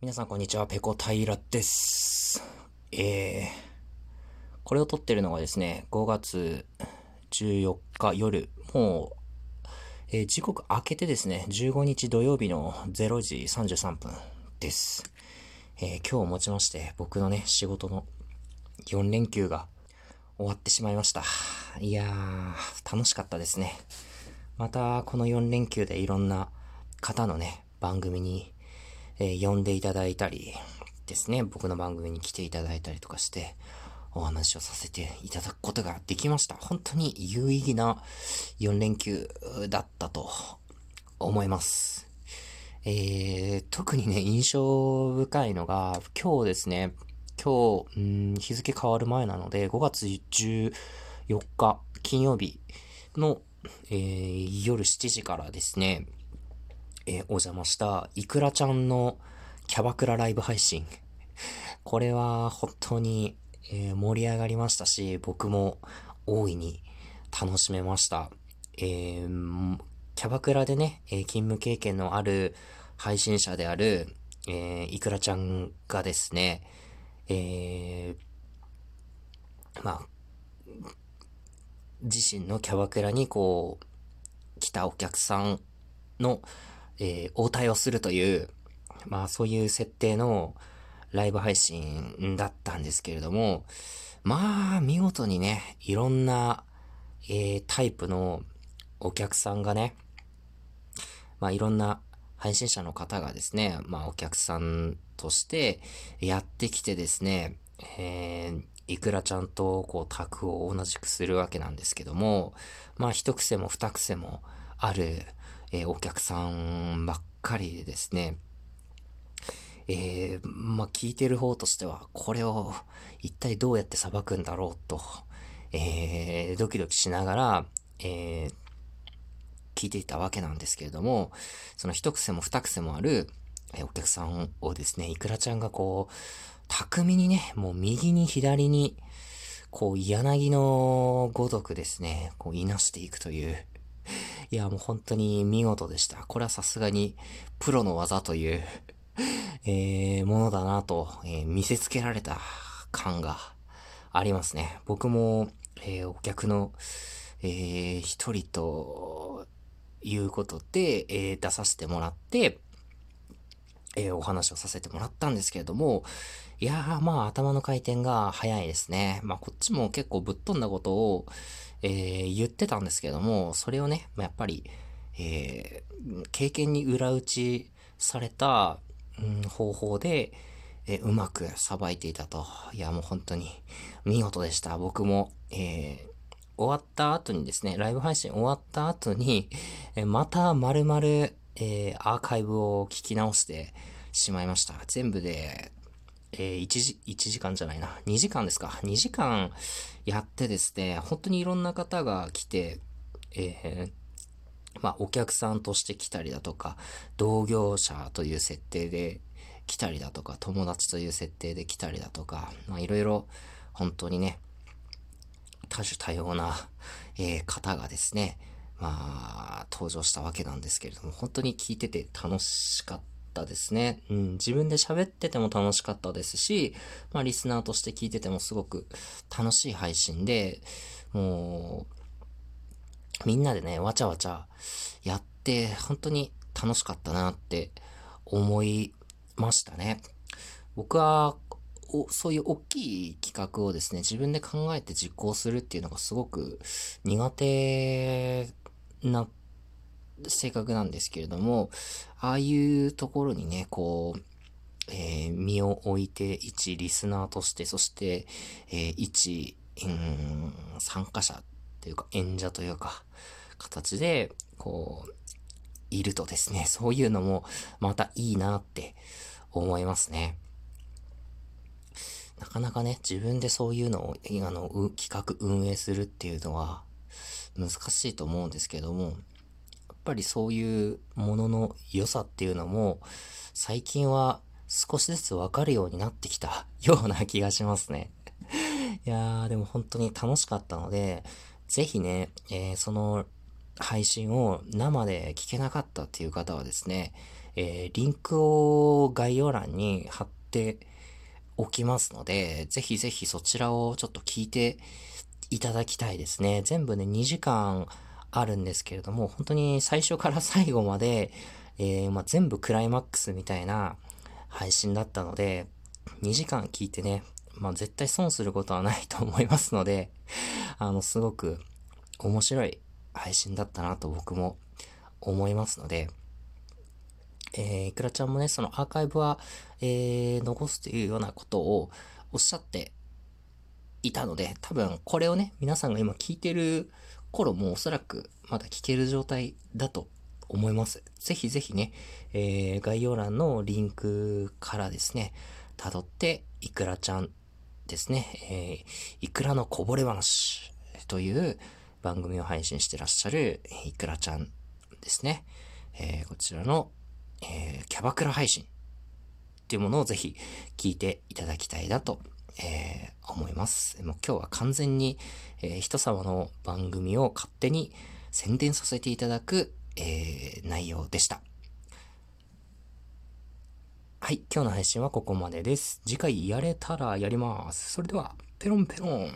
皆さんこんにちは、ペコ平です。これを撮ってるのがですね、5月14日夜、もう、時刻明けてですね、15日土曜日の0時33分です。今日をもちまして、僕のね、仕事の4連休が終わってしまいました。いやー、楽しかったですね。また、この4連休でいろんな方のね、番組に、呼んでいただいたりですね、僕の番組に来ていただいたりとかしてお話をさせていただくことができました。本当に有意義な4連休だったと思います。特にね、印象深いのが今日ですね。今日日付変わる前なので5月14日金曜日の、夜7時からですね、お邪魔したいくらちゃんのキャバクラライブ配信、これは本当に、盛り上がりましたし、僕も大いに楽しめました。キャバクラでね、勤務経験のある配信者である、いくらちゃんがですね、まあ自身のキャバクラにこう来たお客さんの応対をするという、まあそういう設定のライブ配信だったんですけれども、まあ見事にね、いろんな、タイプのお客さんがね、まあいろんな配信者の方がですね、まあお客さんとしてやってきてですね、いくらちゃんとこうタクを同じくするわけなんですけども、まあ一癖も二癖もあるお客さんばっかりでですね、まあ聞いてる方としてはこれを一体どうやって裁くんだろうと、ドキドキしながら、聞いていたわけなんですけれども、その一癖も二癖もあるお客さんをですね、いくらちゃんがこう巧みにね、もう右に左にこう柳のごとくですね、こういなしていくという、いやもう本当に見事でした。これはさすがにプロの技という、ものだなと、見せつけられた感がありますね。僕も、お客の、一人ということで、出させてもらって、お話をさせてもらったんですけれども、いやーまあ頭の回転が早いですね。まあこっちも結構ぶっ飛んだことを、言ってたんですけども、それをね、やっぱり、経験に裏打ちされた、方法で、うまくさばいていたと。いやもう本当に見事でした。僕も、終わった後にですね、ライブ配信終わった後に、また丸々、アーカイブを聞き直してしまいました。全部で、2時間ですか。2時間やってですね、本当にいろんな方が来て、まあお客さんとして来たりだとか、同業者という設定で来たりだとか、友達という設定で来たりだとか、まあいろいろ本当にね、多種多様な、方がですね、まあ登場したわけなんですけれども、本当に聞いてて楽しかったですね。自分で喋ってても楽しかったですし、まあリスナーとして聞いててもすごく楽しい配信で、もうみんなでね、わちゃわちゃやって本当に楽しかったなって思いましたね。僕はそういう大きい企画をですね、自分で考えて実行するっていうのがすごく苦手な性格なんですけれども、ああいうところにね、こう、身を置いて一リスナーとして、そして、一参加者というか演者というか形でこういるとですね、そういうのもまたいいなって思いますね。なかなかね、自分でそういうのを企画運営するっていうのは難しいと思うんですけども、やっぱりそういうものの良さっていうのも最近は少しずつ分かるようになってきたような気がしますね。いやーでも本当に楽しかったので、ぜひね、その配信を生で聞けなかったっていう方はですね、リンクを概要欄に貼っておきますので、ぜひぜひそちらをちょっと聞いていただきたいですね。全部ね、2時間あるんですけれども、本当に最初から最後まで、全部クライマックスみたいな配信だったので、2時間聞いてね、絶対損することはないと思いますので、すごく面白い配信だったなと僕も思いますので、いくらちゃんもね、そのアーカイブは、残すというようなことをおっしゃっていたので、多分これをね、皆さんが今聞いてる頃もおそらくまだ聞ける状態だと思います。ぜひぜひね、概要欄のリンクからですね、辿っていくらちゃんですね、いくらのこぼれ話という番組を配信してらっしゃるいくらちゃんですね、こちらの、キャバクラ配信っていうものをぜひ聞いていただきたいなと、思います。もう今日は完全に、人様の番組を勝手に宣伝させていただく、内容でした。はい、今日の配信はここまでです。次回やれたらやります。それでは、ペロンペロン。